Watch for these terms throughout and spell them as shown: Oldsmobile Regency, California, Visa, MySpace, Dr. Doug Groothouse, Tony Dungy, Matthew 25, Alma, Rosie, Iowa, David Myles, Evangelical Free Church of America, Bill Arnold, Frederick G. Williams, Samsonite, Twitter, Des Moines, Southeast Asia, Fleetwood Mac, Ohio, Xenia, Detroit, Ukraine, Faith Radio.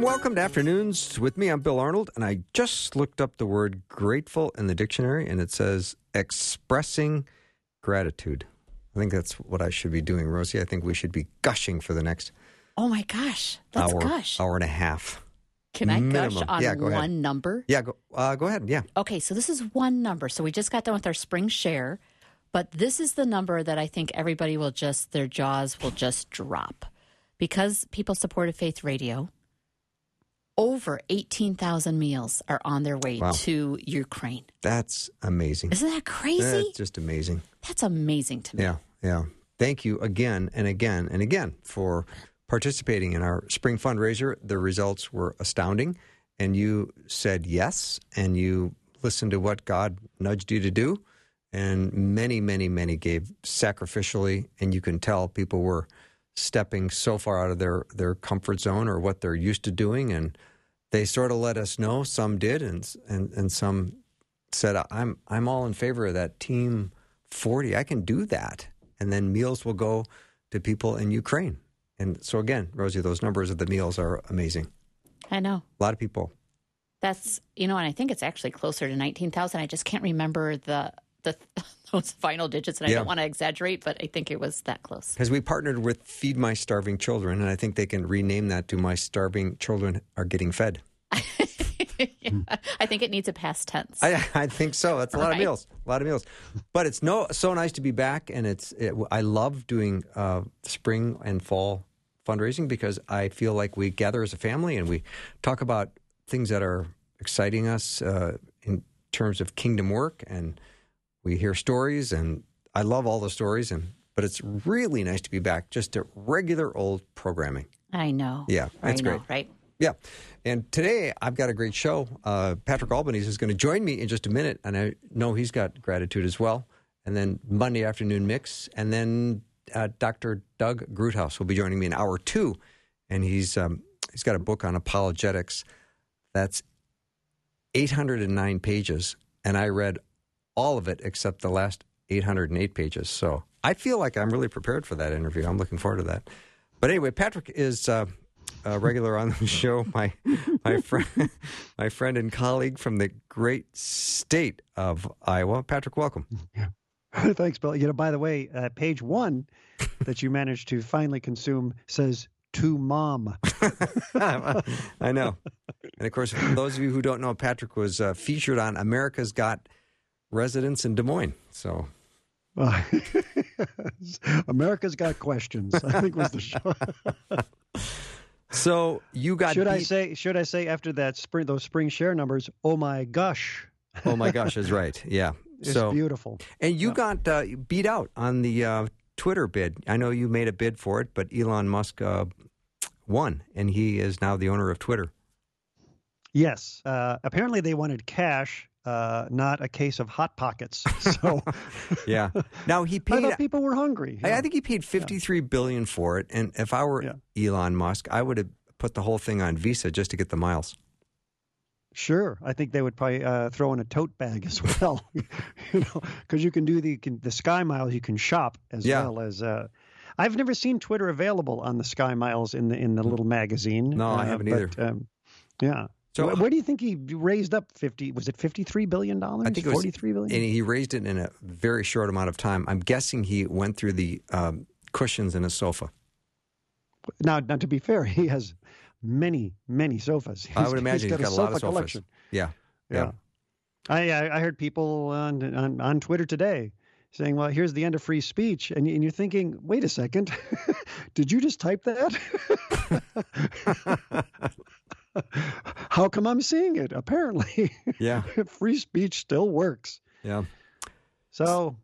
Welcome to Afternoons with me. I'm Bill Arnold, and I just looked up the word grateful in the dictionary, and it says expressing gratitude. I think that's what I should be doing, Rosie. I think we should be gushing for the next hour and a half. Can I gush on one number? Yeah, go ahead. Yeah. Okay, so this is one number. So we just got done with our spring share, but this is the number that I think everybody will just, their jaws will just drop. Because people supported Faith Radio, over 18,000 meals are on their way to Ukraine. That's amazing. Isn't that crazy? That's just amazing. That's amazing to me. Yeah. Thank you again and again and again for participating in our spring fundraiser. The results were astounding, and you said yes, and you listened to what God nudged you to do, and many, many, many gave sacrificially, and you can tell people were stepping so far out of their comfort zone or what they're used to doing, and they sort of let us know. Some did, and some said, I'm all in favor of that Team 40. I can do that. And then meals will go to people in Ukraine. And so again, Rosie, those numbers of the meals are amazing. I know. A lot of people. That's, and I think it's actually closer to 19,000. I just can't remember those final digits, and I don't want to exaggerate, but I think it was that close. Because we partnered with Feed My Starving Children, and I think they can rename that to My Starving Children Are Getting Fed. I think it needs a past tense. I think so. That's a lot of meals. But it's so nice to be back, and I love doing spring and fall fundraising because I feel like we gather as a family and we talk about things that are exciting us in terms of kingdom work, and we hear stories, and I love all the stories, but it's really nice to be back just to regular old programming. I know. Yeah, that's great. Right? Yeah. And today I've got a great show. Patrick Albanese is going to join me in just a minute, and I know he's got gratitude as well. And then Monday afternoon mix, and then Dr. Doug Groothouse will be joining me in hour two, and he's got a book on apologetics that's 809 pages, and I read all of it except the last 808 pages. So I feel like I'm really prepared for that interview. I'm looking forward to that. But anyway, Patrick is a regular on the show, my friend and colleague from the great state of Iowa. Patrick, welcome. Yeah. Thanks, Bill. By the way, page one that you managed to finally consume says, "To Mom." I know. And of course, for those of you who don't know, Patrick was featured on America's Got Residents in Des Moines, so. America's Got Questions, I think was the show. So you got Should I say after that those spring share numbers, oh my gosh. Oh my gosh is right, yeah. It's beautiful. And you got beat out on the Twitter bid. I know you made a bid for it, but Elon Musk won, and he is now the owner of Twitter. Yes. Apparently they wanted cash. Not a case of Hot Pockets. So, yeah. Now he paid. I thought people were hungry. Yeah. I think he paid $53 billion for it. And if I were Elon Musk, I would have put the whole thing on Visa just to get the miles. Sure, I think they would probably throw in a tote bag as well, because you can do the Sky Miles. You can shop as well as. I've never seen Twitter available on the Sky Miles in the little magazine. No, I haven't either. Yeah. So where do you think he raised up was it $53 billion? I think it was $43 billion? And he raised it in a very short amount of time. I'm guessing he went through the cushions in a sofa. Now, to be fair, he has many, many sofas. I would imagine he's got a lot of sofas. Collection. Yeah. I heard people on Twitter today saying, well, here's the end of free speech. And you're thinking, wait a second, did you just type that? How come I'm seeing it? Apparently. Yeah. Free speech still works. Yeah. So,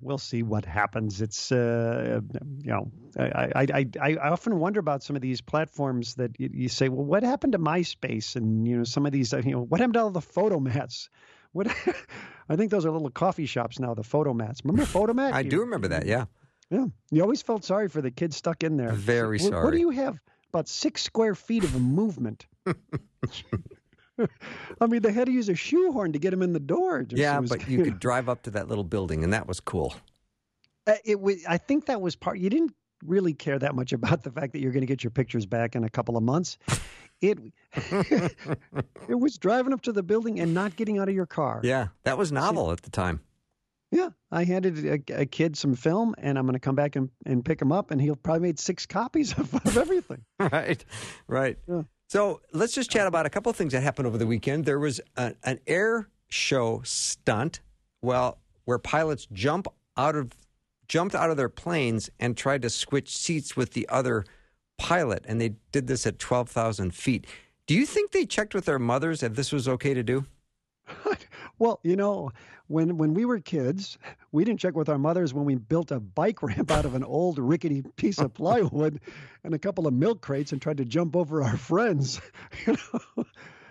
we'll see what happens. It's I often wonder about some of these platforms that you say, well, what happened to MySpace? And, you know, some of these, you know, what happened to all the Photomats? What I think those are little coffee shops now, the Photomats. Remember Photomat? I do remember that, yeah. Yeah. You always felt sorry for the kids stuck in there. Very sorry. What do you have? About 6 square feet of a movement. I mean, they had to use a shoehorn to get him in the door. Yeah, but you could drive up to that little building, and that was cool. It was. I think that was part. You didn't really care that much about the fact that you're going to get your pictures back in a couple of months. It was driving up to the building and not getting out of your car. Yeah, that was novel at the time. Yeah, I handed a kid some film, and I'm going to come back and pick him up, and he'll probably made 6 copies of everything. Right. Yeah. So let's just chat about a couple of things that happened over the weekend. There was an air show stunt, where pilots jumped out of their planes and tried to switch seats with the other pilot, and they did this at 12,000 feet. Do you think they checked with their mothers that this was okay to do? Well, you know, when we were kids, we didn't check with our mothers when we built a bike ramp out of an old rickety piece of plywood and a couple of milk crates and tried to jump over our friends. You know?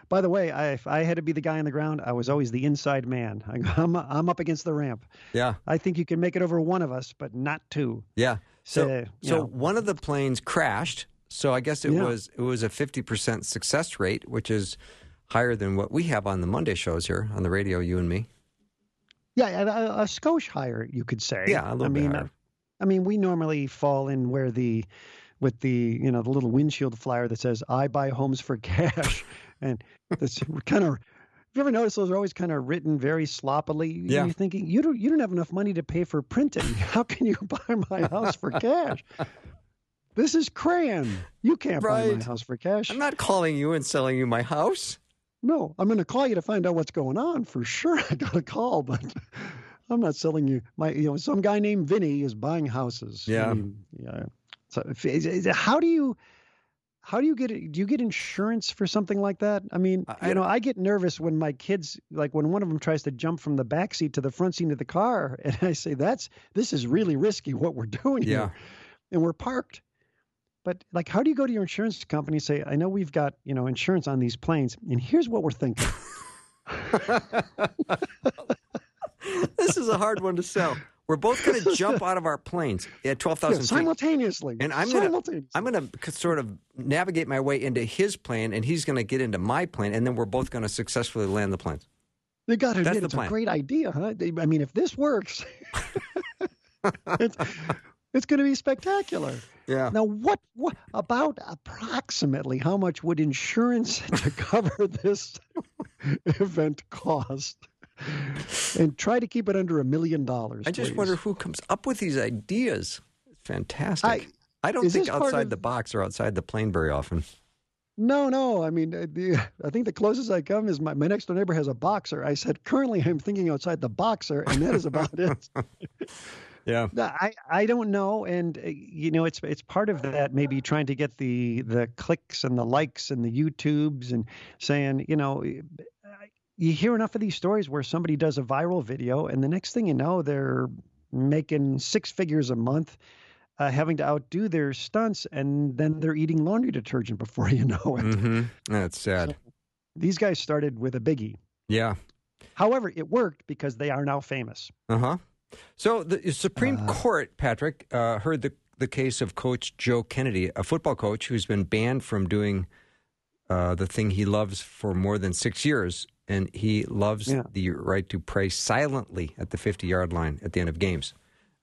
By the way, if I had to be the guy on the ground, I was always the inside man. I'm up against the ramp. Yeah. I think you can make it over one of us, but not two. Yeah. So one of the planes crashed. So I guess it was a 50% success rate, which is higher than what we have on the Monday shows here on the radio, you and me. Yeah, a skosh higher, you could say. Yeah, a little bit higher. I mean, we normally fall in with the little windshield flyer that says, I buy homes for cash. And that's kind of, if you ever notice, those are always kind of written very sloppily. Yeah. And you're thinking, you don't have enough money to pay for printing. How can you buy my house for cash? This is crayon. You can't buy my house for cash. I'm not calling you and selling you my house. No, I'm going to call you to find out what's going on for sure. I got a call, but I'm not selling you some guy named Vinny is buying houses. Yeah. I mean, yeah. So how do you get it? Do you get insurance for something like that? I mean, I get nervous when my kids, like when one of them tries to jump from the back seat to the front seat of the car. And I say, this is really risky what we're doing here. And we're parked. But, like, how do you go to your insurance company and say, I know we've got, insurance on these planes, and here's what we're thinking. This is a hard one to sell. We're both going to jump out of our planes at 12,000 feet. Simultaneously. And I'm going to sort of navigate my way into his plane, and he's going to get into my plane, and then we're both going to successfully land the planes. You got to admit, it's a great idea, huh? I mean, if this works, it's going to be spectacular. Yeah. Now, what about approximately how much would insurance to cover this event cost? And try to keep it under $1 million. I just wonder who comes up with these ideas. It's fantastic. I don't think outside the box or outside the plane very often. No. I mean, I think the closest I come is my next door neighbor has a boxer. I said, currently I'm thinking outside the boxer, and that is about it. Yeah, I don't know, and it's part of that maybe trying to get the clicks and the likes and the YouTubes and saying, you hear enough of these stories where somebody does a viral video and the next thing you know they're making 6 figures a month, having to outdo their stunts, and then they're eating laundry detergent before you know it. Mm-hmm. That's sad. So, these guys started with a biggie. Yeah. However, it worked because they are now famous. Uh huh. So the Supreme Court, Patrick, heard the case of Coach Joe Kennedy, a football coach who's been banned from doing the thing he loves for more than 6 years, and he loves the right to pray silently at the 50-yard line at the end of games.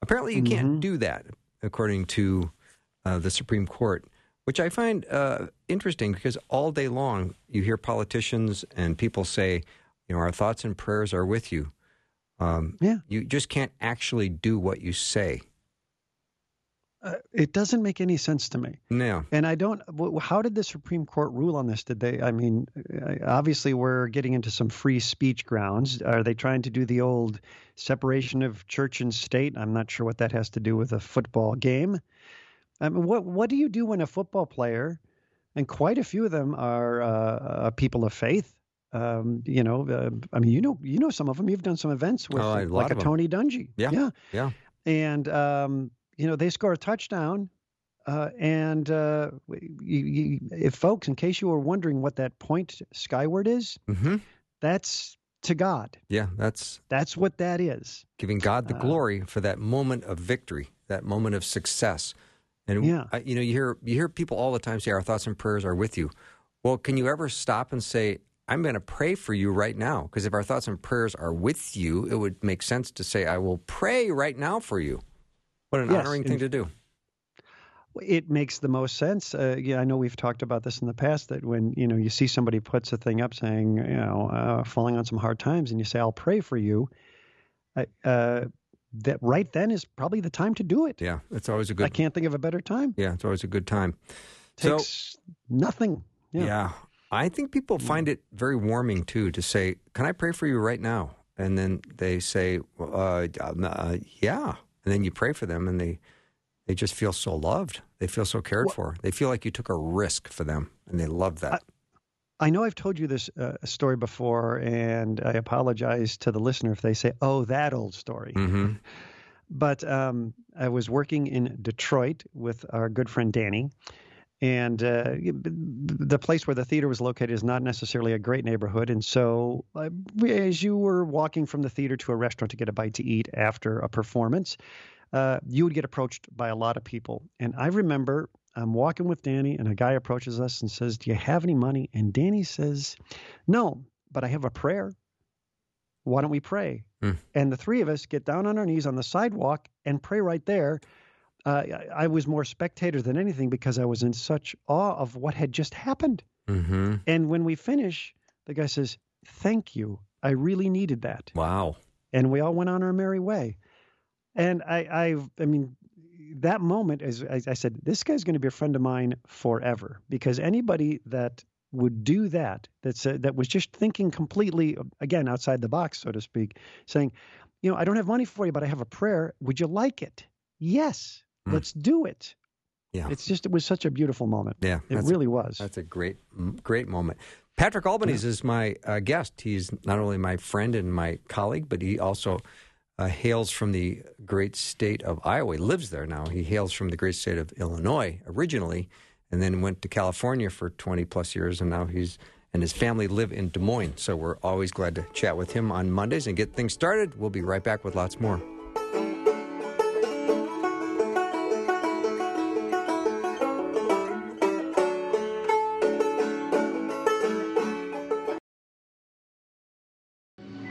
Apparently you can't do that, according to the Supreme Court, which I find interesting because all day long you hear politicians and people say, our thoughts and prayers are with you. You just can't actually do what you say. It doesn't make any sense to me. No. And how did the Supreme Court rule on this? Obviously we're getting into some free speech grounds. Are they trying to do the old separation of church and state? I'm not sure what that has to do with a football game. I mean, what do you do when a football player, and quite a few of them are people of faith, some of them. You've done some events with, like a Tony Dungy. Yeah. And, they score a touchdown If folks, in case you were wondering what that point skyward is, mm-hmm. that's to God. Yeah, that's what that is. Giving God the glory for that moment of victory, that moment of success. And yeah. You hear people all the time say, our thoughts and prayers are with you. Well, can you ever stop and say, I'm going to pray for you right now? Because if our thoughts and prayers are with you, it would make sense to say, I will pray right now for you. What an honoring thing to do. It makes the most sense. I know we've talked about this in the past, that when, you see somebody puts a thing up saying, falling on some hard times, and you say, I'll pray for you, that right then is probably the time to do it. Yeah, it's always a good time. I can't think of a better time. Yeah, it's always a good time. Takes nothing. Yeah. I think people find it very warming, too, to say, can I pray for you right now? And then they say, yeah. And then you pray for them, and they just feel so loved. They feel so cared for. They feel like you took a risk for them, and they love that. I know I've told you this story before, and I apologize to the listener if they say, oh, that old story. Mm-hmm. But I was working in Detroit with our good friend Danny, and the place where the theater was located is not necessarily a great neighborhood. And so as you were walking from the theater to a restaurant to get a bite to eat after a performance, you would get approached by a lot of people. And I remember I'm walking with Danny, and a guy approaches us and says, do you have any money? And Danny says, no, but I have a prayer. Why don't we pray? Mm. And the three of us get down on our knees on the sidewalk and pray right there. I was more spectator than anything because I was in such awe of what had just happened. Mm-hmm. And when we finish, the guy says, thank you. I really needed that. Wow. And we all went on our merry way. And I mean, that moment, as I said, this guy's going to be a friend of mine forever, because anybody that would do that, that was just thinking completely, again, outside the box, so to speak, saying, I don't have money for you, but I have a prayer. Would you like it? Yes. Let's do it. Yeah. It was such a beautiful moment. Yeah. It really was. That's a great, great moment. Patrick Albanese is my guest. He's not only my friend and my colleague, but he also hails from the great state of Iowa. He lives there now. He hails from the great state of Illinois originally, and then went to California for 20 plus years. And now he's and his family live in Des Moines. So we're always glad to chat with him on Mondays and get things started. We'll be right back with lots more.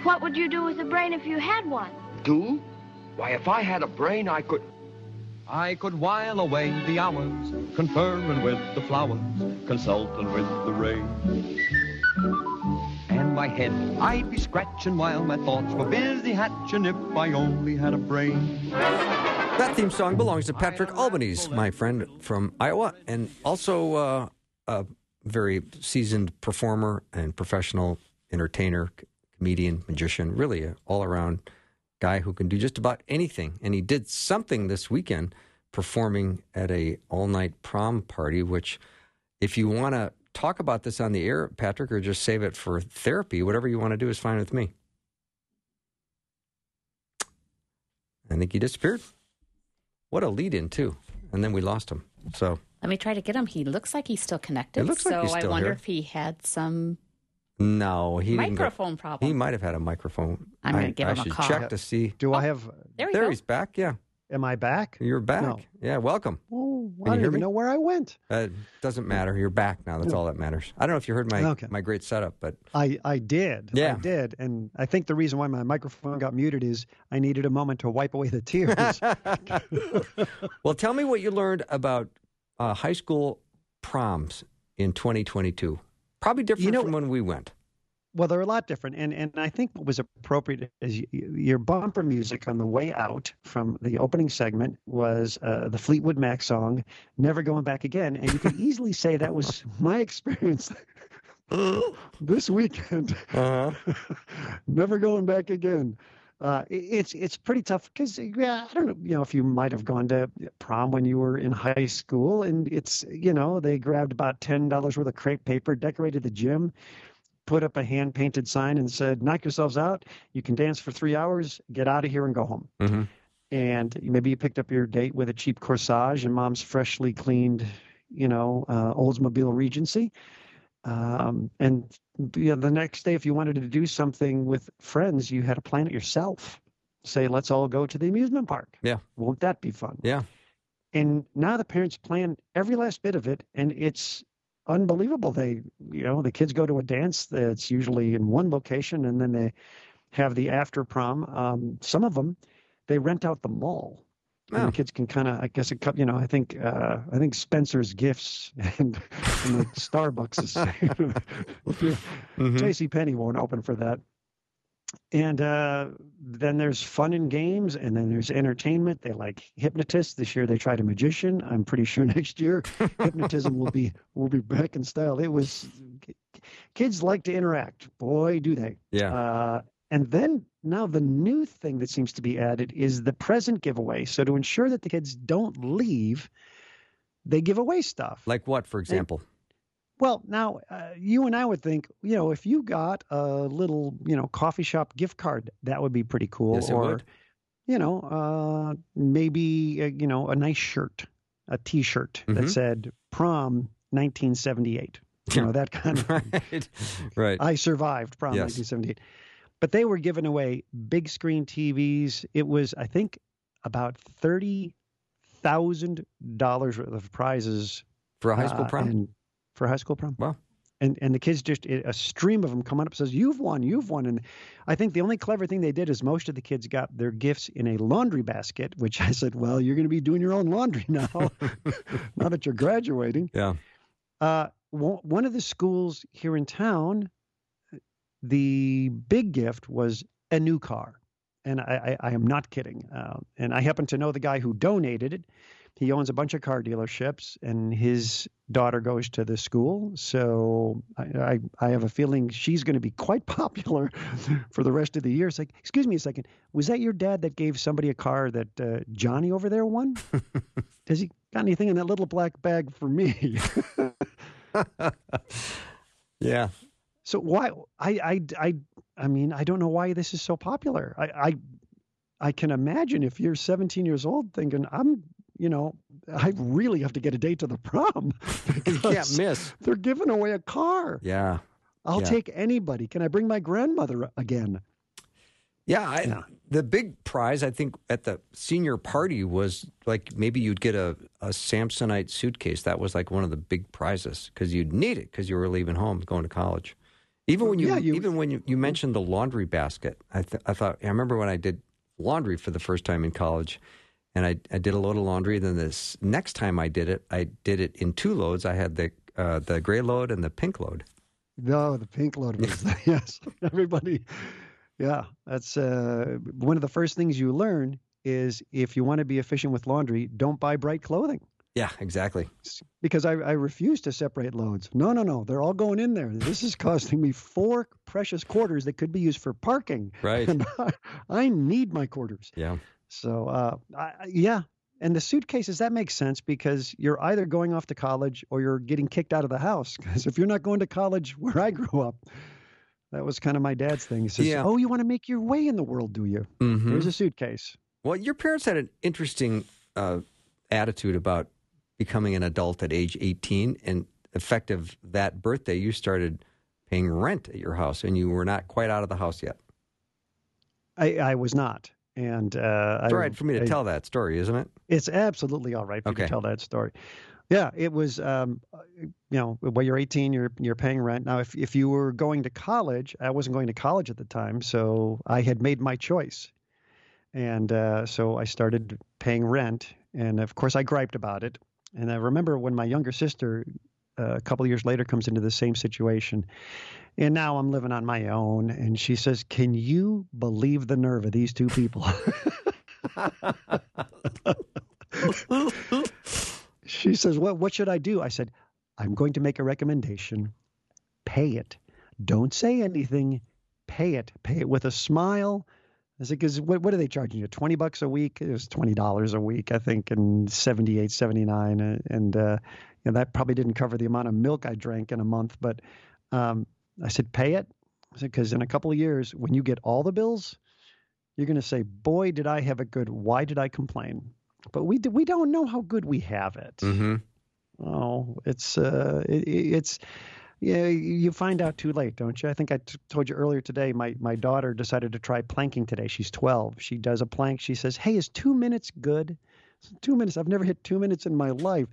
What would you do with a brain if you had one? Do? Why, if I had a brain, I could while away the hours, conferring with the flowers, consulting with the rain. And my head, I'd be scratching while my thoughts were busy hatching if I only had a brain. That theme song belongs to Patrick Albanese, my friend from Iowa, and also a very seasoned performer and professional entertainer, comedian, magician, really an all-around guy who can do just about anything. And he did something this weekend performing at a all-night prom party, which if you want to talk about this on the air, Patrick, or just save it for therapy, whatever you want to do is fine with me. I think he disappeared. What a lead-in, too. And then we lost him. So let me try to get him. He looks like he's still connected. It looks like he's still here. I wonder if he had some... No, he microphone problem. He might have had a microphone. I'm going to give him a call. I should check to see. Do I have? There he's back. Yeah. Am I back? You're back. No. Yeah. Welcome. Oh, I don't even know where I went. Doesn't matter. You're back now. That's all that matters. I don't know if you heard my great setup, but I did. Yeah, I did. And I think the reason why my microphone got muted is I needed a moment to wipe away the tears. Well, tell me what you learned about high school proms in 2022. Probably different from when we went. Well, they're a lot different. And I think what was appropriate is your bumper music on the way out from the opening segment was the Fleetwood Mac song, Never Going Back Again. And you could easily say that was my experience this weekend. Uh-huh. Never Going Back Again. It's pretty tough because, I don't know, if you might have gone to prom when you were in high school, and it's, they grabbed about $10 worth of crepe paper, decorated the gym, put up a hand-painted sign and said, knock yourselves out. You can dance for 3 hours, get out of here and go home. Mm-hmm. And maybe you picked up your date with a cheap corsage and mom's freshly cleaned, Oldsmobile Regency. And the next day, if you wanted to do something with friends, you had to plan it yourself. Say, let's all go to the amusement park. Yeah. Won't that be fun? Yeah. And now the parents plan every last bit of it, and it's unbelievable. They, the kids go to a dance that's usually in one location, and then they have the after prom. Some of them, they rent out the mall. And the kids can kind of, I think Spencer's Gifts and the Starbucks is mm-hmm. Tasty Penny won't open for that. And then there's fun and games, and then there's entertainment. They like hypnotists. This year they tried a magician. I'm pretty sure next year hypnotism will be back in style. It was kids like to interact. Boy, do they! Yeah. And then now the new thing that seems to be added is the present giveaway. So to ensure that the kids don't leave, they give away stuff. Like what, for example? Now, you and I would think, if you got a little, coffee shop gift card, that would be pretty cool. Yes, or, it would. Maybe, a nice shirt, a T-shirt mm-hmm. that said prom 1978. That kind of right. Right. I survived prom 1978. But they were giving away big screen TVs. It was, I think, about $30,000 worth of prizes. For a high school prom? For a high school prom. Wow. And the kids just, a stream of them come on up and says, you've won. And I think the only clever thing they did is most of the kids got their gifts in a laundry basket, which I said, well, you're going to be doing your own laundry now, now that you're graduating. Yeah. One of the schools here in town, the big gift was a new car, and I am not kidding. And I happen to know the guy who donated it. He owns a bunch of car dealerships, and his daughter goes to the school. So I have a feeling she's going to be quite popular for the rest of the year. It's like, excuse me a second, was that your dad that gave somebody a car that Johnny over there won? Has he got anything in that little black bag for me? Yeah. So why I mean, I don't know why this is so popular. I can imagine if you're 17 years old thinking, I really have to get a date to the prom. You can't miss. They're giving away a car. Yeah. I'll take anybody. Can I bring my grandmother again? Yeah. The big prize, I think, at the senior party was like maybe you'd get a Samsonite suitcase. That was like one of the big prizes because you'd need it because you were leaving home, going to college. Even when you mentioned the laundry basket, I remember when I did laundry for the first time in college, and I did a load of laundry. Then this next time I did it in two loads. I had the gray load and the pink load. No, the pink load was yes. Everybody, that's one of the first things you learn is if you want to be efficient with laundry, don't buy bright clothing. Yeah, exactly. Because I refuse to separate loads. No. They're all going in there. This is costing me 4 precious quarters that could be used for parking. Right. And I need my quarters. Yeah. So, And the suitcases, that makes sense because you're either going off to college or you're getting kicked out of the house. Because if you're not going to college where I grew up, that was kind of my dad's thing. He says, oh, you want to make your way in the world, do you? Mm-hmm. Here's a suitcase. Well, your parents had an interesting attitude about becoming an adult at age 18, and effective that birthday, you started paying rent at your house, and you were not quite out of the house yet. I was not. And it's all right for me to tell that story, isn't it? It's absolutely all right for you to tell that story. Yeah, it was, when you're 18, you're paying rent. Now, if you were going to college, I wasn't going to college at the time, so I had made my choice. And so I started paying rent, and of course I griped about it. And I remember when my younger sister, a couple of years later, comes into the same situation. And now I'm living on my own. And she says, can you believe the nerve of these two people? She says, what should I do? I said, I'm going to make a recommendation. Pay it. Don't say anything. Pay it. Pay it with a smile. I said, because what are they charging you, $20 a week? It was $20 a week, I think, in 78, 79. And that probably didn't cover the amount of milk I drank in a month. But I said, pay it. I said, because in a couple of years, when you get all the bills, You're going to say, boy, did I have it good. Why did I complain? But we don't know how good we have it. Mm-hmm. Oh, it's yeah. You find out too late, don't you? I think I told you earlier today, my daughter decided to try planking today. She's 12. She does a plank. She says, hey, is 2 minutes good? So 2 minutes. I've never hit 2 minutes in my life.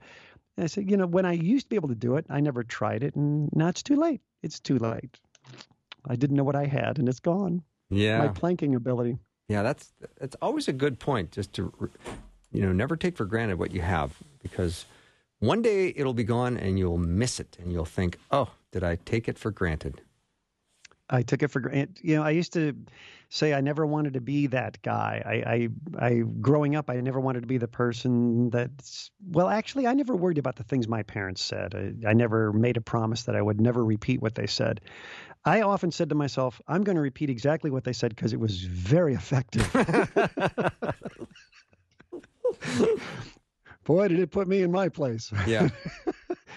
And I said, when I used to be able to do it, I never tried it. And now it's too late. It's too late. I didn't know what I had, and it's gone. Yeah. My planking ability. Yeah, that's always a good point, just to, never take for granted what you have, because one day it'll be gone and you'll miss it and you'll think, oh, did I take it for granted? I took it for granted. I used to say I never wanted to be that guy. I growing up, I never wanted to be the person that's, well, actually, I never worried about the things my parents said. I never made a promise that I would never repeat what they said. I often said to myself, I'm going to repeat exactly what they said because it was very effective. Boy, did it put me in my place. Yeah.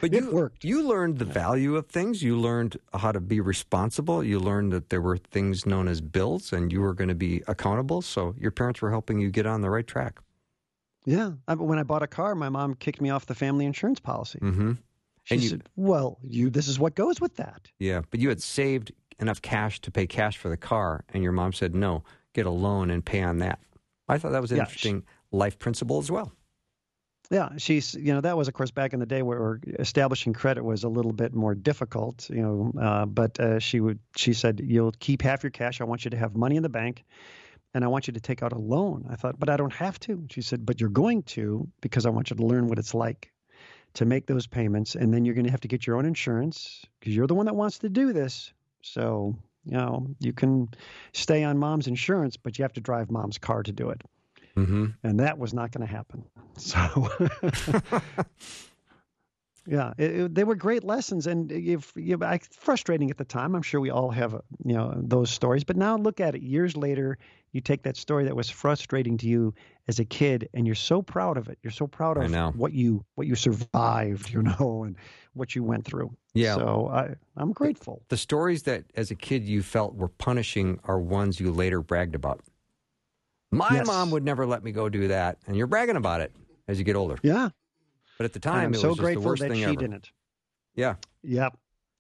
But it worked. You learned the value of things. You learned how to be responsible. You learned that there were things known as bills, and you were going to be accountable. So your parents were helping you get on the right track. Yeah. When I bought a car, my mom kicked me off the family insurance policy. Mm-hmm. She said, this is what goes with that. Yeah, but you had saved enough cash to pay cash for the car, and your mom said, no, get a loan and pay on that. I thought that was an interesting life principle as well. Yeah, she's, that was, of course, back in the day where establishing credit was a little bit more difficult, but she said, you'll keep half your cash. I want you to have money in the bank, and I want you to take out a loan. I thought, but I don't have to. She said, but you're going to, because I want you to learn what it's like to make those payments, and then you're going to have to get your own insurance because you're the one that wants to do this. So, you can stay on mom's insurance, but you have to drive mom's car to do it. Mm-hmm. And that was not going to happen. So, yeah, they were great lessons. And frustrating at the time. I'm sure we all have, those stories. But now look at it. Years later, you take that story that was frustrating to you as a kid, and you're so proud of it. You're so proud of what you survived, and what you went through. Yeah. So I'm grateful. The stories that as a kid you felt were punishing are ones you later bragged about. My mom would never let me go do that, and you're bragging about it as you get older. Yeah. But at the time, it was just the worst thing ever. I'm so grateful that she didn't. Yeah. Yep.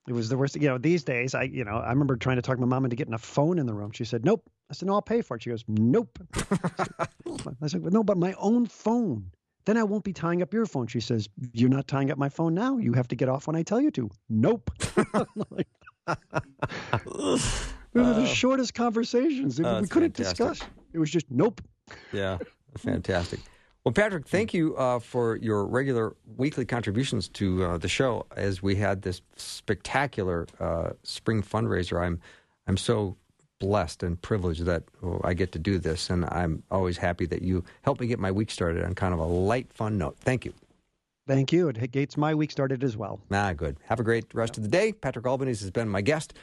It was the worst. These days, I remember trying to talk my mom into getting a phone in the room. She said, nope. I said, no, I'll pay for it. She goes, nope. I said, no, but my own phone. Then I won't be tying up your phone. She says, you're not tying up my phone now. You have to get off when I tell you to. Nope. Those are the shortest conversations. We couldn't discuss. It was just nope. Yeah, fantastic. Well, Patrick, thank you for your regular weekly contributions to the show as we had this spectacular spring fundraiser. I'm so blessed and privileged that I get to do this, and I'm always happy that you helped me get my week started on kind of a light, fun note. Thank you. Thank you. It gets my week started as well. Ah, good. Have a great rest of the day. Patrick Albanese has been my guest.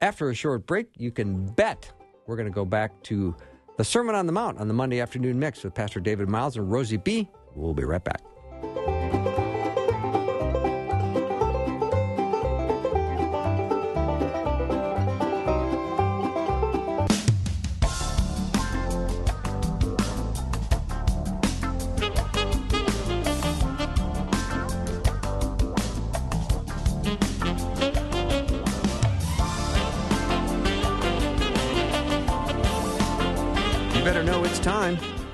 After a short break, you can bet we're going to go back to the Sermon on the Mount on the Monday afternoon mix with Pastor David Myles and Rosie B. We'll be right back.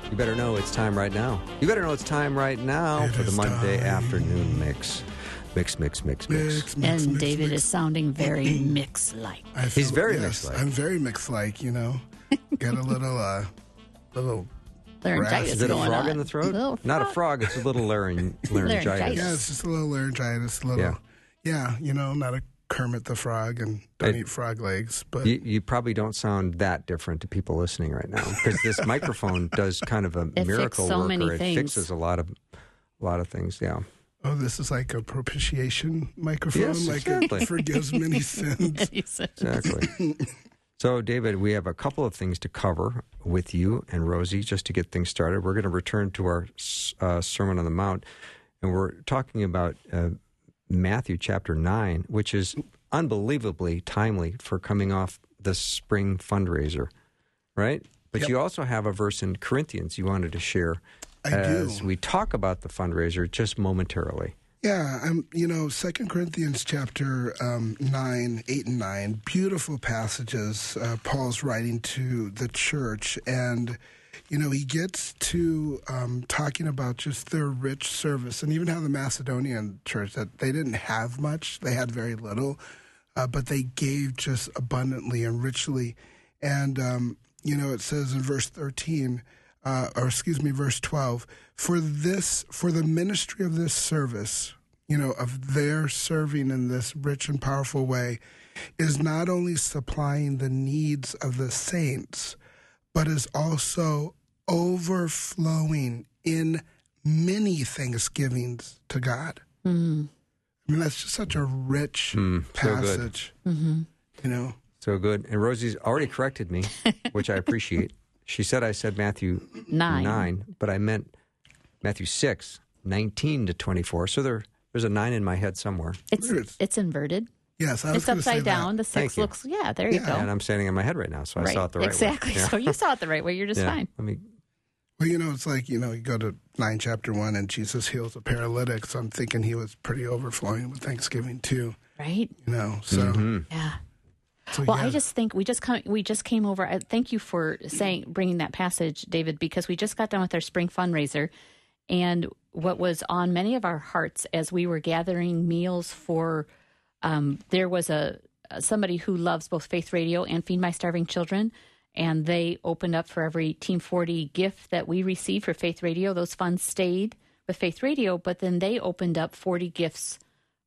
You better know it's time right now for the Monday afternoon mix. Mix. And David is sounding very mix-like. He's very mix-like. I'm very mix-like, Got a little laryngitis. Is it a frog in the throat? Not a frog, it's a little laryngitis. Yeah, it's just a little laryngitis. Not a Kermit the Frog, and don't eat frog legs. But you probably don't sound that different to people listening right now, because this microphone does kind of a miracle work. It fixes a lot of things. Yeah. Oh, this is like a propitiation microphone. Yes, exactly. It forgives many sins. Exactly. So, David, we have a couple of things to cover with you and Rosie just to get things started. We're going to return to our Sermon on the Mount, and we're talking about Matthew chapter 9, which is unbelievably timely for coming off the spring fundraiser, right? But you also have a verse in Corinthians you wanted to share. I do. We talk about the fundraiser just momentarily. Yeah, you know, 2 Corinthians chapter 9, 8 and 9, beautiful passages, Paul's writing to the church. And, you know, he gets to talking about just their rich service and even how the Macedonian church, that they didn't have much, they had very little, but they gave just abundantly and richly. And, you know, it says in verse 13, verse 12, for the ministry of this service, you know, of their serving in this rich and powerful way, is not only supplying the needs of the saints, but is also overflowing in many thanksgivings to God. Mm-hmm. I mean, that's just such a rich passage, so mm-hmm. you know. So good. And Rosie's already corrected me, which I appreciate. She said I said Matthew 9, but I meant Matthew 6, 19 to 24. So there's a 9 in my head somewhere. It's inverted. Yes, I was going to say that. It's upside down. The 6 looks, yeah, there you go. And I'm standing in my head right now, so I saw it the right way. Exactly. Yeah. So you saw it the right way. You're just fine. Well, you know, it's like, you know, you go to 9 chapter 1 and Jesus heals a paralytic. So I'm thinking he was pretty overflowing with Thanksgiving too. Right. You know, so. Mm-hmm. Yeah. So, well, yeah. I just think we just came over. Thank you for bringing that passage, David, because we just got done with our spring fundraiser, and what was on many of our hearts as we were gathering meals for, there was somebody who loves both Faith Radio and Feed My Starving Children, and they opened up for every Team 40 gift that we received for Faith Radio. Those funds stayed with Faith Radio, but then they opened up 40 gifts,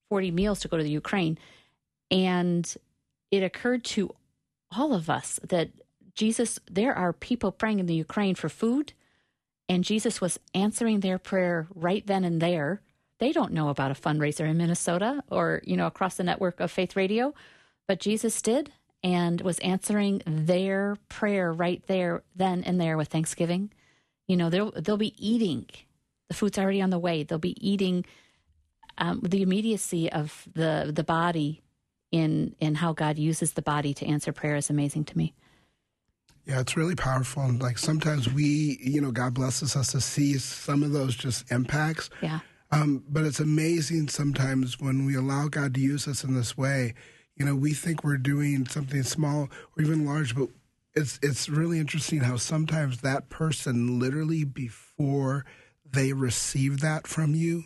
40 meals to go to the Ukraine, and it occurred to all of us that Jesus, there are people praying in the Ukraine for food, and Jesus was answering their prayer right then and there. They don't know about a fundraiser in Minnesota or, you know, across the network of Faith Radio, but Jesus did and was answering their prayer right there, then and there with Thanksgiving. You know, they'll be eating. The food's already on the way. They'll be eating the immediacy of the body. In how God uses the body to answer prayer is amazing to me. Yeah, it's really powerful. And like sometimes we, you know, God blesses us to see some of those just impacts. Yeah. But it's amazing sometimes when we allow God to use us in this way. You know, we think we're doing something small or even large, but it's really interesting how sometimes that person literally before they receive that from you,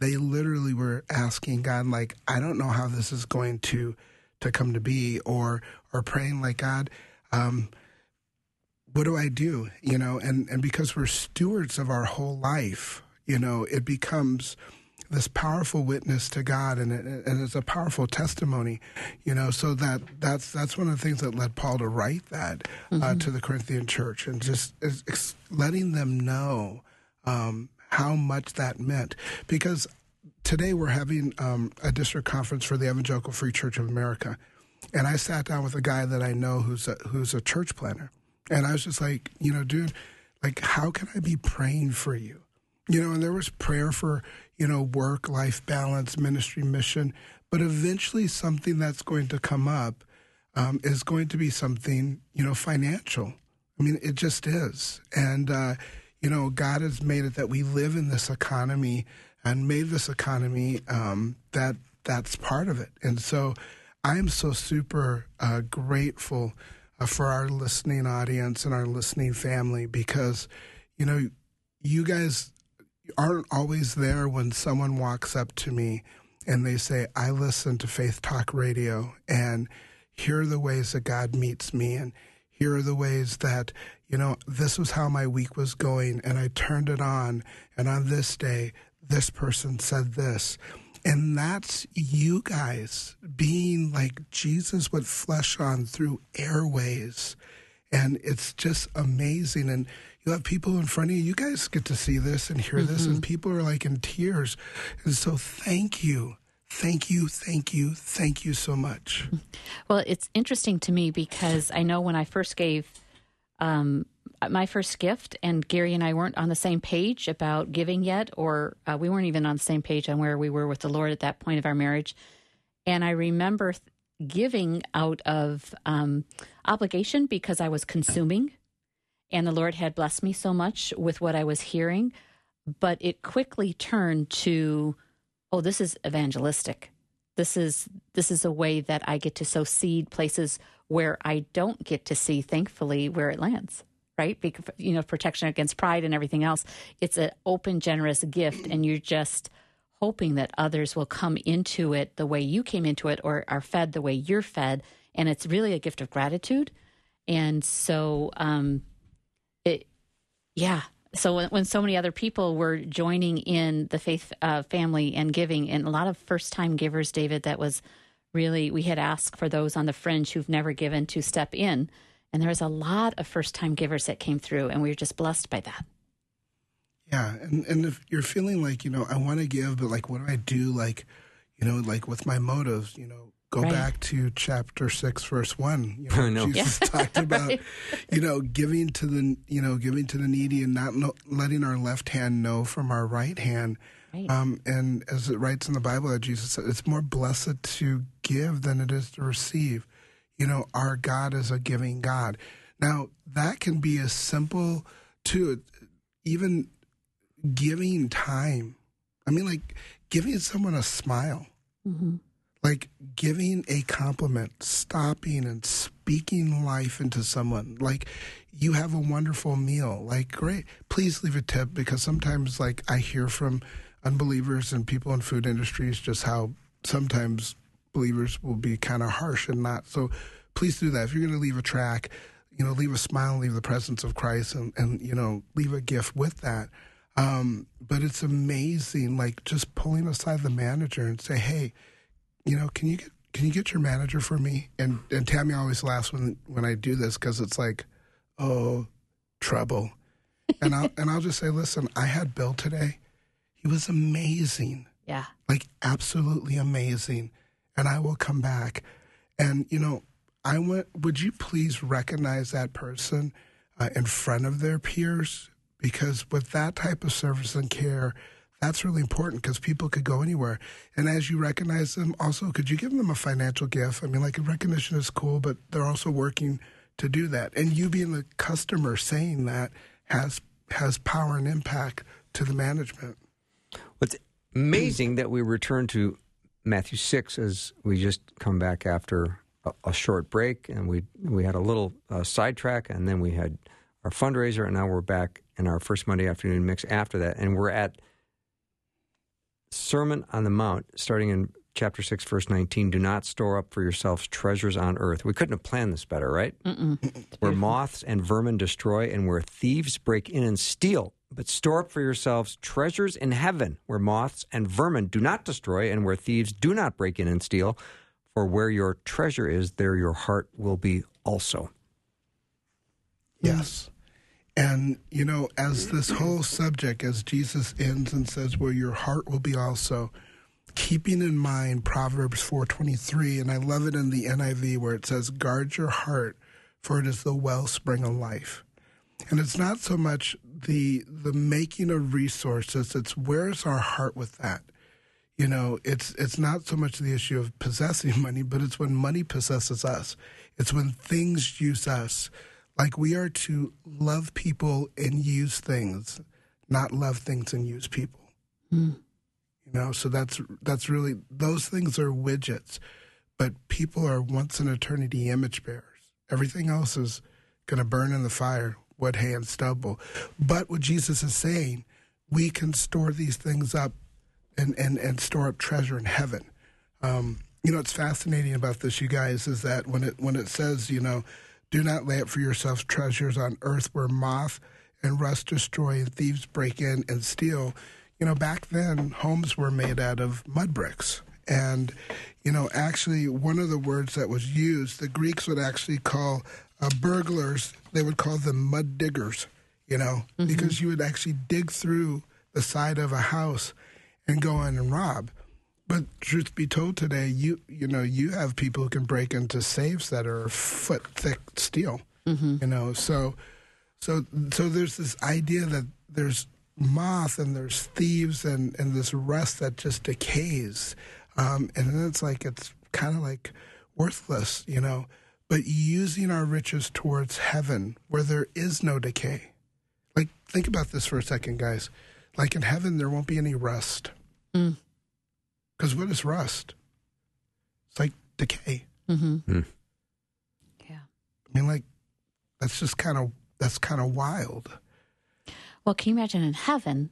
they literally were asking God, like, I don't know how this is going to come to be, or praying like, God, what do I do? You know, and because we're stewards of our whole life, you know, it becomes this powerful witness to God, and it's a powerful testimony, you know. So that's one of the things that led Paul to write that to the Corinthian church, and just letting them know how much that meant, because today we're having a district conference for the Evangelical Free Church of America, and I sat down with a guy that I know who's a church planner, and I was just like, you know, dude, like, how can I be praying for you? You know, and there was prayer for, you know, work-life balance, ministry, mission, but eventually something that's going to come up is going to be something, you know, financial. I mean, it just is, and you know, God has made it that we live in this economy and made this economy that's part of it. And so I'm so super grateful for our listening audience and our listening family, because, you know, you guys aren't always there when someone walks up to me and they say, I listen to Faith Talk Radio, and here are the ways that God meets me, and here are the ways that, you know, this was how my week was going, and I turned it on, and on this day, this person said this. And that's you guys being like Jesus with flesh on through airways. And it's just amazing. And you have people in front of you. You guys get to see this and hear this, and people are like in tears. And so thank you. Thank you, thank you, thank you so much. Well, it's interesting to me because I know when I first gave my first gift, and Gary and I weren't on the same page about giving yet, or we weren't even on the same page on where we were with the Lord at that point of our marriage. And I remember giving out of obligation because I was consuming. And the Lord had blessed me so much with what I was hearing. But it quickly turned to, oh, this is evangelistic. This is a way that I get to sow seed places where I don't get to see, thankfully, where it lands, right? Because, you know, protection against pride and everything else. It's an open, generous gift, and you're just hoping that others will come into it the way you came into it or are fed the way you're fed. And it's really a gift of gratitude. And so, So when so many other people were joining in the faith family and giving, and a lot of first-time givers, David, that was really, we had asked for those on the fringe who've never given to step in. And there was a lot of first-time givers that came through, and we were just blessed by that. Yeah, and if you're feeling like, you know, I want to give, but, like, what do I do, like, you know, like with my motives, you know? Go right. back to chapter 6, verse 1. You know, Jesus talked about, right. you know, giving to the needy and not letting our left hand know from our right hand. Right. And as it writes in the Bible that Jesus said, it's more blessed to give than it is to receive. You know, our God is a giving God. Now, that can be as simple to even giving time. I mean, like giving someone a smile. Mm-hmm. Like giving a compliment, stopping and speaking life into someone. Like, you have a wonderful meal. Like, great. Please leave a tip, because sometimes, like, I hear from unbelievers and people in food industries just how sometimes believers will be kind of harsh and not. So please do that. If you're going to leave a track, you know, leave a smile, leave the presence of Christ, and you know, leave a gift with that. But it's amazing, like, just pulling aside the manager and say, hey, you know, can you get your manager for me? And Tammy always laughs when I do this, because it's like, oh, trouble. And I'll just say, listen, I had Bill today. He was amazing. Yeah. Like, absolutely amazing. And I will come back. And, you know, would you please recognize that person in front of their peers? Because with that type of service and care, that's really important, because people could go anywhere. And as you recognize them, also, could you give them a financial gift? I mean, like, recognition is cool, but they're also working to do that. And you being the customer saying that has power and impact to the management. It's amazing that we return to Matthew 6 as we just come back after a short break. And we had a little sidetrack, and then we had our fundraiser, and now we're back in our first Monday afternoon mix after that. And we're at Sermon on the Mount, starting in chapter 6, verse 19, do not store up for yourselves treasures on earth. We couldn't have planned this better, right? Mm-mm. Where moths and vermin destroy, and where thieves break in and steal. But store up for yourselves treasures in heaven, where moths and vermin do not destroy, and where thieves do not break in and steal. For where your treasure is, there your heart will be also. Yes. And, you know, as this whole subject, as Jesus ends and says, well, your heart will be also, keeping in mind Proverbs 4:23, and I love it in the NIV where it says, guard your heart, for it is the wellspring of life. And it's not so much the making of resources, it's where's our heart with that. You know, it's not so much the issue of possessing money, but it's when money possesses us. It's when things use us. Like, we are to love people and use things, not love things and use people. Mm. You know, so that's really, those things are widgets, but people are once in eternity image bearers. Everything else is going to burn in the fire, wood, hay, and stubble. But what Jesus is saying, we can store these things up and store up treasure in heaven. You know, it's fascinating about this, you guys, is that when it says, you know, do not lay up for yourselves treasures on earth, where moth and rust destroy and thieves break in and steal. You know, back then, homes were made out of mud bricks. And, you know, actually, one of the words that was used, the Greeks would actually call burglars, they would call them mud diggers, you know, mm-hmm. because you would actually dig through the side of a house and go in and rob. But truth be told, today you know, you have people who can break into safes that are foot thick steel. Mm-hmm. You know, so there's this idea that there's moth and there's thieves and this rust that just decays, and then it's kind of like worthless, you know. but using our riches towards heaven where there is no decay. Like, think about this for a second, guys. Like, in heaven, there won't be any rust. Mm. Because what is rust? It's like decay. Mm-hmm. Mm. Yeah. I mean, like, that's just kind of, that's kind of wild. Well, can you imagine in heaven,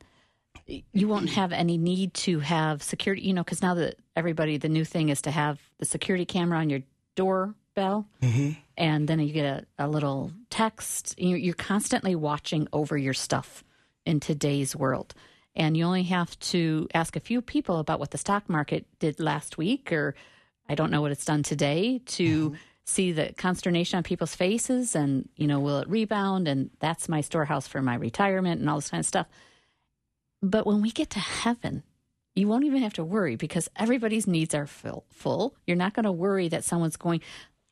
you won't have any need to have security, you know, because now that everybody, the new thing is to have the security camera on your doorbell, mm-hmm. and then you get a little text. You're constantly watching over your stuff in today's world, and you only have to ask a few people about what the stock market did last week, or I don't know what it's done today, to mm-hmm. see the consternation on people's faces and, you know, will it rebound? And that's my storehouse for my retirement and all this kind of stuff. But when we get to heaven, you won't even have to worry because everybody's needs are full. You're not going to worry that someone's going,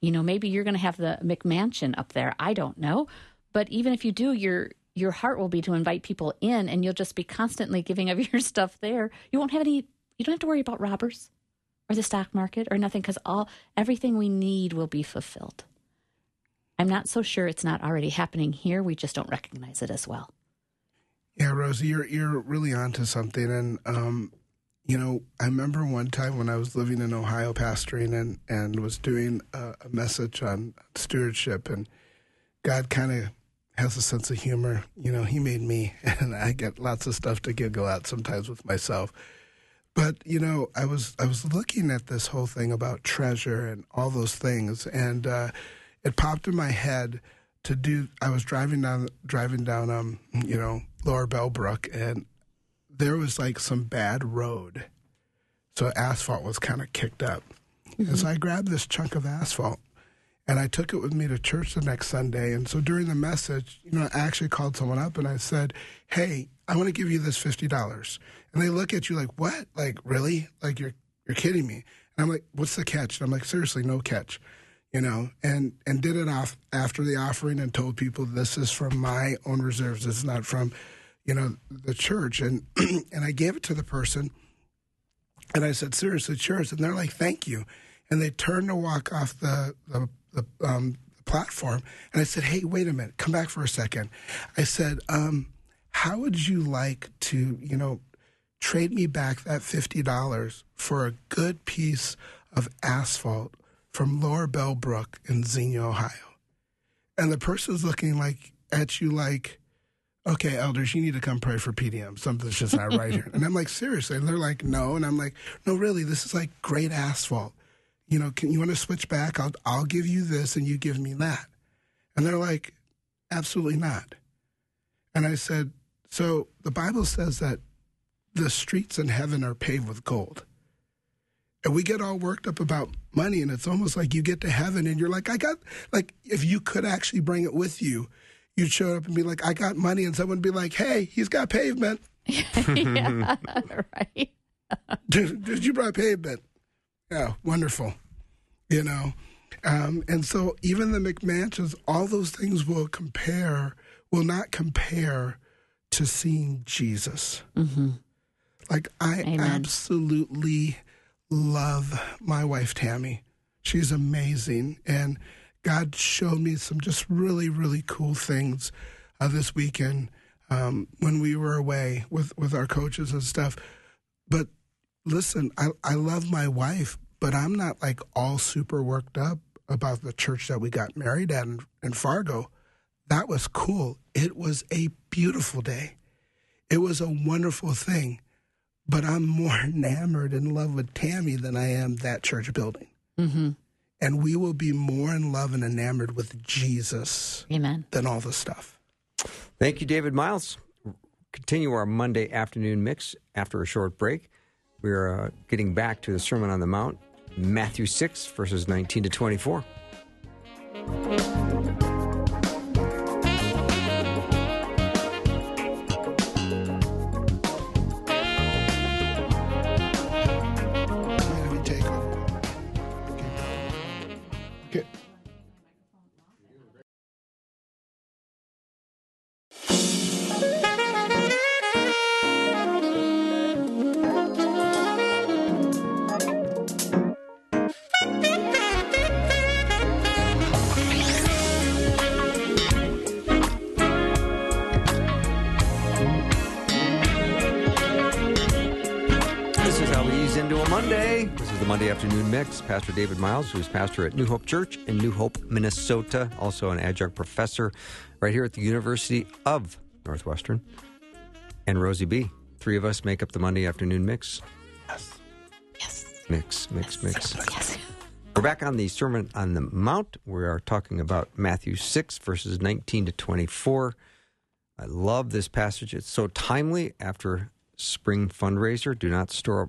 you know, maybe you're going to have the McMansion up there. I don't know. But even if you do, your heart will be to invite people in, and you'll just be constantly giving of your stuff there. You won't have any, you don't have to worry about robbers or the stock market or nothing, because everything we need will be fulfilled. I'm not so sure it's not already happening here. We just don't recognize it as well. Yeah, Rosie, you're really onto something. And, you know, I remember one time when I was living in Ohio pastoring and was doing a message on stewardship, and God kind of has a sense of humor. You know, he made me, and I get lots of stuff to giggle at sometimes with myself. But, you know, I was looking at this whole thing about treasure and all those things, and it popped in my head to do. I was driving down, you know, Lower Bellbrook, and there was like some bad road, so asphalt was kind of kicked up. Mm-hmm. And so I grabbed this chunk of asphalt, and I took it with me to church the next Sunday. And so during the message, you know, I actually called someone up and I said, "Hey, I want to give you this $50." And they look at you like, "What? Like, really? Like, you're kidding me?" And I'm like, "What's the catch?" And I'm like, "Seriously, no catch." You know, and did it off after the offering and told people, "This is from my own reserves. It's not from, you know, the church." And and I gave it to the person, and I said, "Seriously, church." And they're like, "Thank you." And they turned to walk off the platform. And I said, "Hey, wait a minute. Come back for a second." I said, "How would you like to, you know, trade me back that $50 for a good piece of asphalt from Lower Bellbrook in Xenia, Ohio?" And the person's looking like at you like, "Okay, elders, you need to come pray for PDM. Something's just not right here." And I'm like, "Seriously?" And they're like, "No." And I'm like, "No, really, this is like great asphalt. You know, you want to switch back? I'll give you this and you give me that." And they're like, "Absolutely not." And I said, "So the Bible says that the streets in heaven are paved with gold." And we get all worked up about money, and it's almost like you get to heaven and you're like, "I got," like, if you could actually bring it with you, you'd show up and be like, "I got money," and someone would be like, "Hey, he's got pavement." Yeah, right. Dude, you brought pavement. Yeah, wonderful. You know, and so even the McMansions, all those things will not compare to seeing Jesus. Mm-hmm. Like, I Amen. Absolutely love my wife, Tammy. She's amazing. And God showed me some just really, really cool things this weekend when we were away with our coaches and stuff. But listen, I love my wife, but I'm not like all super worked up about the church that we got married at in Fargo. That was cool. It was a beautiful day. It was a wonderful thing. But I'm more enamored in love with Tammy than I am that church building. Mm-hmm. And we will be more in love and enamored with Jesus Amen. Than all the stuff. Thank you, David Myles. Continue our Monday afternoon mix after a short break. We're getting back to the Sermon on the Mount, Matthew 6, verses 19 to 24. Renewal Monday. This is the Monday Afternoon Mix. Pastor David Myles, who's pastor at New Hope Church in New Hope, Minnesota, also an adjunct professor right here at the University of Northwestern, and Rosie B. Three of us make up the Monday Afternoon Mix. Yes. Yes. Mix. Yes. Yes. We're back on the Sermon on the Mount. We are talking about Matthew 6, verses 19 to 24. I love this passage. It's so timely after spring fundraiser. Do not store up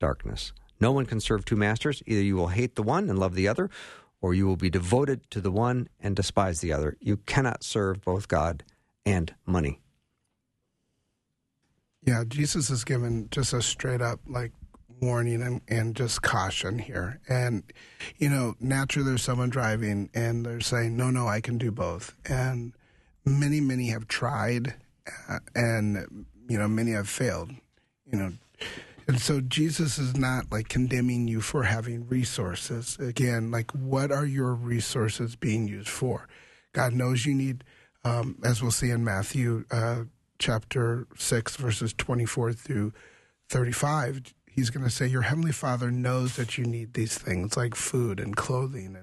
darkness? No one can serve two masters. Either you will hate the one and love the other, or you will be devoted to the one and despise the other. You cannot serve both God and money. Yeah, Jesus has given just a straight-up, warning and just caution here. And, naturally there's someone driving and they're saying, no, I can do both. And many have tried and, many have failed, And so Jesus is not condemning you for having resources. Again, what are your resources being used for? God knows you need, as we'll see in Matthew chapter 6, verses 24 through 35, He's going to say, your Heavenly Father knows that you need these things like food and clothing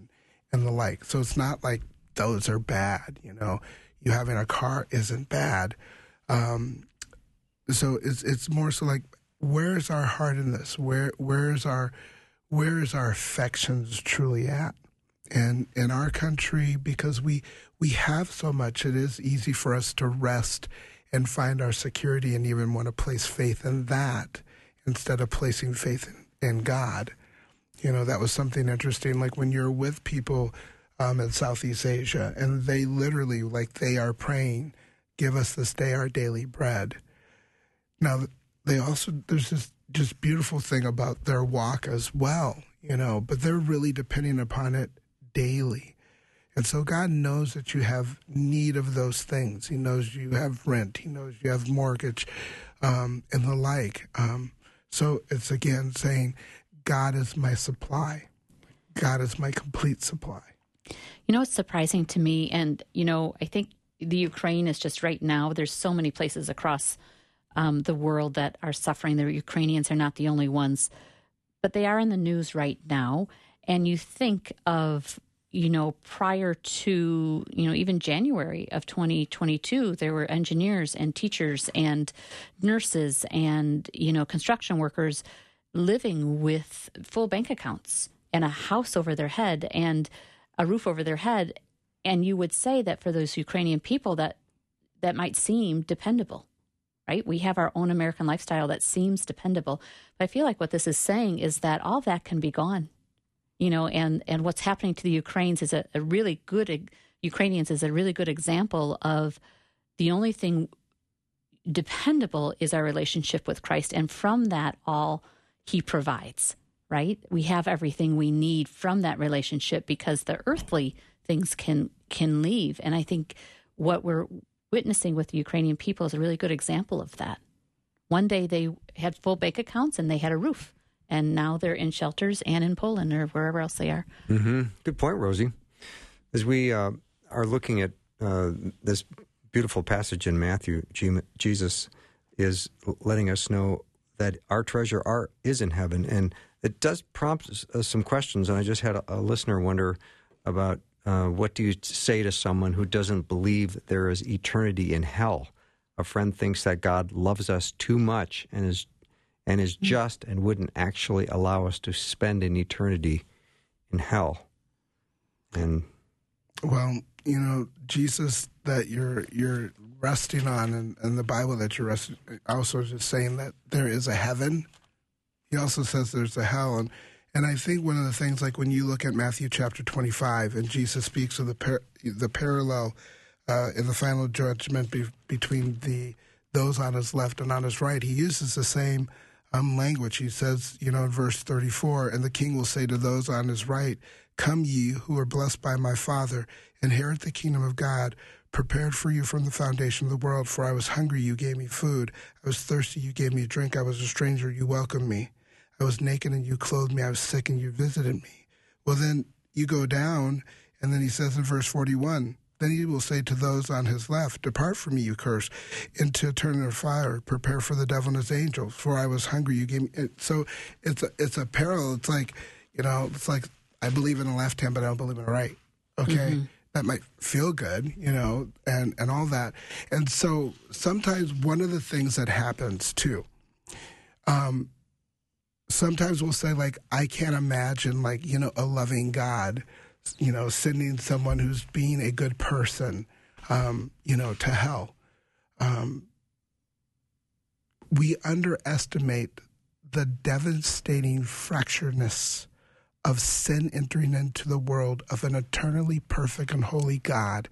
and the like. So it's not like those are bad, You having a car isn't bad. So it's more so where is our heart in this? Where is our affections truly at? And in our country, because we have so much, it is easy for us to rest and find our security and even want to place faith in that, instead of placing faith in God. That was something interesting. When you're with people in Southeast Asia, and they literally, they are praying, give us this day our daily bread. Now, they also, there's this just beautiful thing about their walk as well, but they're really depending upon it daily. And so God knows that you have need of those things. He knows you have rent. He knows you have mortgage and the like. So it's, again, saying, God is my supply. God is my complete supply. It's surprising to me, and, I think the Ukraine is just right now, there's so many places across the world that are suffering. The Ukrainians are not the only ones, but they are in the news right now. And you think of, prior to, even January of 2022, there were engineers and teachers and nurses and, construction workers living with full bank accounts and a house over their head and a roof over their head. And you would say that for those Ukrainian people that might seem dependable, right? We have our own American lifestyle that seems dependable. But I feel like what this is saying is that all that can be gone. And what's happening to the Ukrainians is a really good example of the only thing dependable is our relationship with Christ. And from that, all He provides, right? We have everything we need from that relationship because the earthly things can leave. And I think what we're witnessing with the Ukrainian people is a really good example of that. One day they had full bank accounts and they had a roof. And now they're in shelters and in Poland or wherever else they are. Mm-hmm. Good point, Rosie. As we are looking at this beautiful passage in Matthew, Jesus is letting us know that our treasure is in heaven. And it does prompt some questions. And I just had a listener wonder about what do you say to someone who doesn't believe there is eternity in hell? A friend thinks that God loves us too much and is just and wouldn't actually allow us to spend an eternity in hell. And well, Jesus that you're resting on and the Bible that you're resting also is just saying that there is a heaven. He also says there's a hell. And I think one of the things, when you look at Matthew chapter 25 and Jesus speaks of the parallel in the final judgment between those on his left and on his right, he uses the same language. He says, you know, in verse 34, and the king will say to those on his right, come ye who are blessed by my Father, inherit the kingdom of God, prepared for you from the foundation of the world. For I was hungry, you gave me food. I was thirsty, you gave me drink. I was a stranger, you welcomed me. I was naked, and you clothed me. I was sick, and you visited me. Well, then you go down, and then he says in verse 41, then he will say to those on his left, depart from me, you cursed, into eternal fire, prepare for the devil and his angels. For I was hungry, you gave me. So it's a parallel. It's like, you know, it's like I believe in the left hand, but I don't believe in the right. Okay? Mm-hmm. That might feel good, you know, and all that. And so sometimes one of the things that happens, too, sometimes we'll say, like, I can't imagine, like, you know, a loving God, you know, sending someone who's being a good person, you know, to hell. We underestimate the devastating fracturedness of sin entering into the world of an eternally perfect and holy God,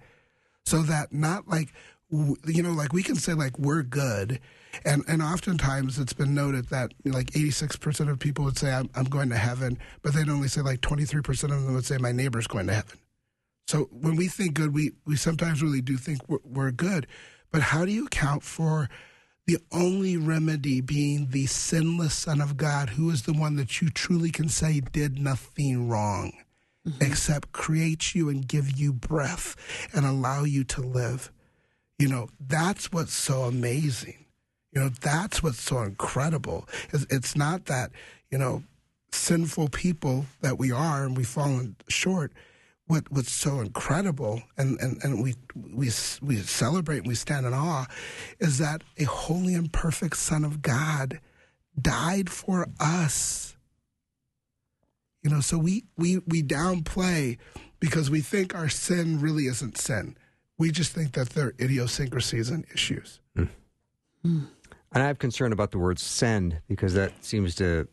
so that not like, you know, like we can say like we're good. And oftentimes it's been noted that like 86% of people would say I'm going to heaven, but they'd only say like 23% of them would say my neighbor's going to heaven. So when we think good, we sometimes really do think we're good. But how do you account for the only remedy being the sinless Son of God, who is the one that you truly can say did nothing wrong, mm-hmm. except create you and give you breath and allow you to live? You know, that's what's so amazing. You know, that's what's so incredible. It's not that, you know, sinful people that we are and we've fallen short. What's so incredible, and we celebrate and we stand in awe, is that a holy and perfect Son of God died for us. You know, so we downplay because we think our sin really isn't sin. We just think that they're idiosyncrasies and issues. Mm. Mm. And I have concern about the word send, because that seems to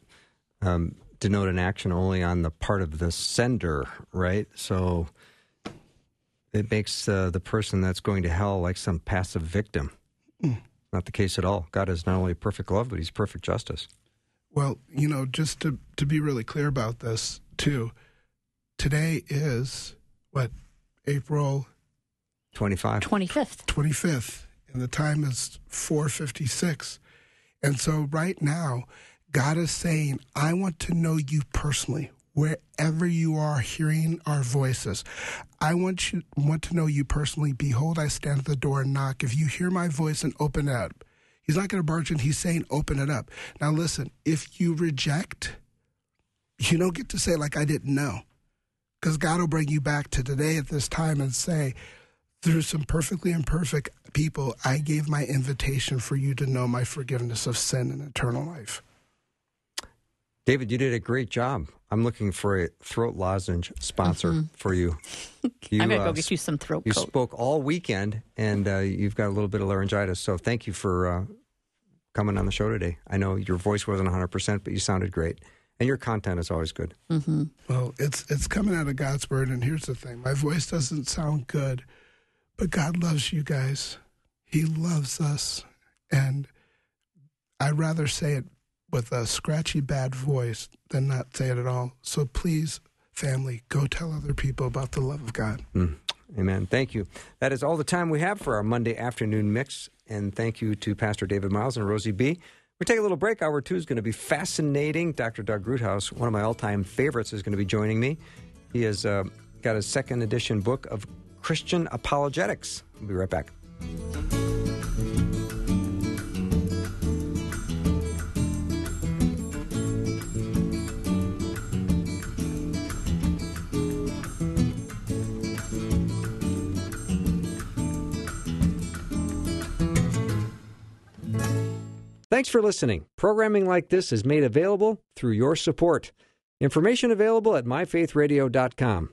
denote an action only on the part of the sender, right? So it makes the person that's going to hell like some passive victim. Mm. Not the case at all. God is not only perfect love, but he's perfect justice. Well, you know, just to be really clear about this, too, today is, what, April? 25th. And the time is 4:56. And so right now, God is saying, I want to know you personally, wherever you are hearing our voices. I want to know you personally. Behold, I stand at the door and knock. If you hear my voice and open it up, he's not going to barge in. He's saying, open it up. Now, listen, if you reject, you don't get to say like I didn't know, because God will bring you back to today at this time and say, through some perfectly imperfect people, I gave my invitation for you to know my forgiveness of sin and eternal life. David, you did a great job. I'm looking for a throat lozenge sponsor mm-hmm. for you. I'm going to go get you some throat coat. You spoke all weekend, and you've got a little bit of laryngitis, so thank you for coming on the show today. I know your voice wasn't 100%, but you sounded great. And your content is always good. Mm-hmm. Well, it's coming out of God's word, and here's the thing. My voice doesn't sound good. But God loves you guys. He loves us. And I'd rather say it with a scratchy, bad voice than not say it at all. So please, family, go tell other people about the love of God. Mm. Amen. Thank you. That is all the time we have for our Monday afternoon mix. And thank you to Pastor David Myles and Rosie B. We take a little break. Hour two is going to be fascinating. Dr. Doug Roothouse, one of my all-time favorites, is going to be joining me. He has got a second edition book of Christian apologetics. We'll be right back. Thanks for listening. Programming like this is made available through your support. Information available at myfaithradio.com.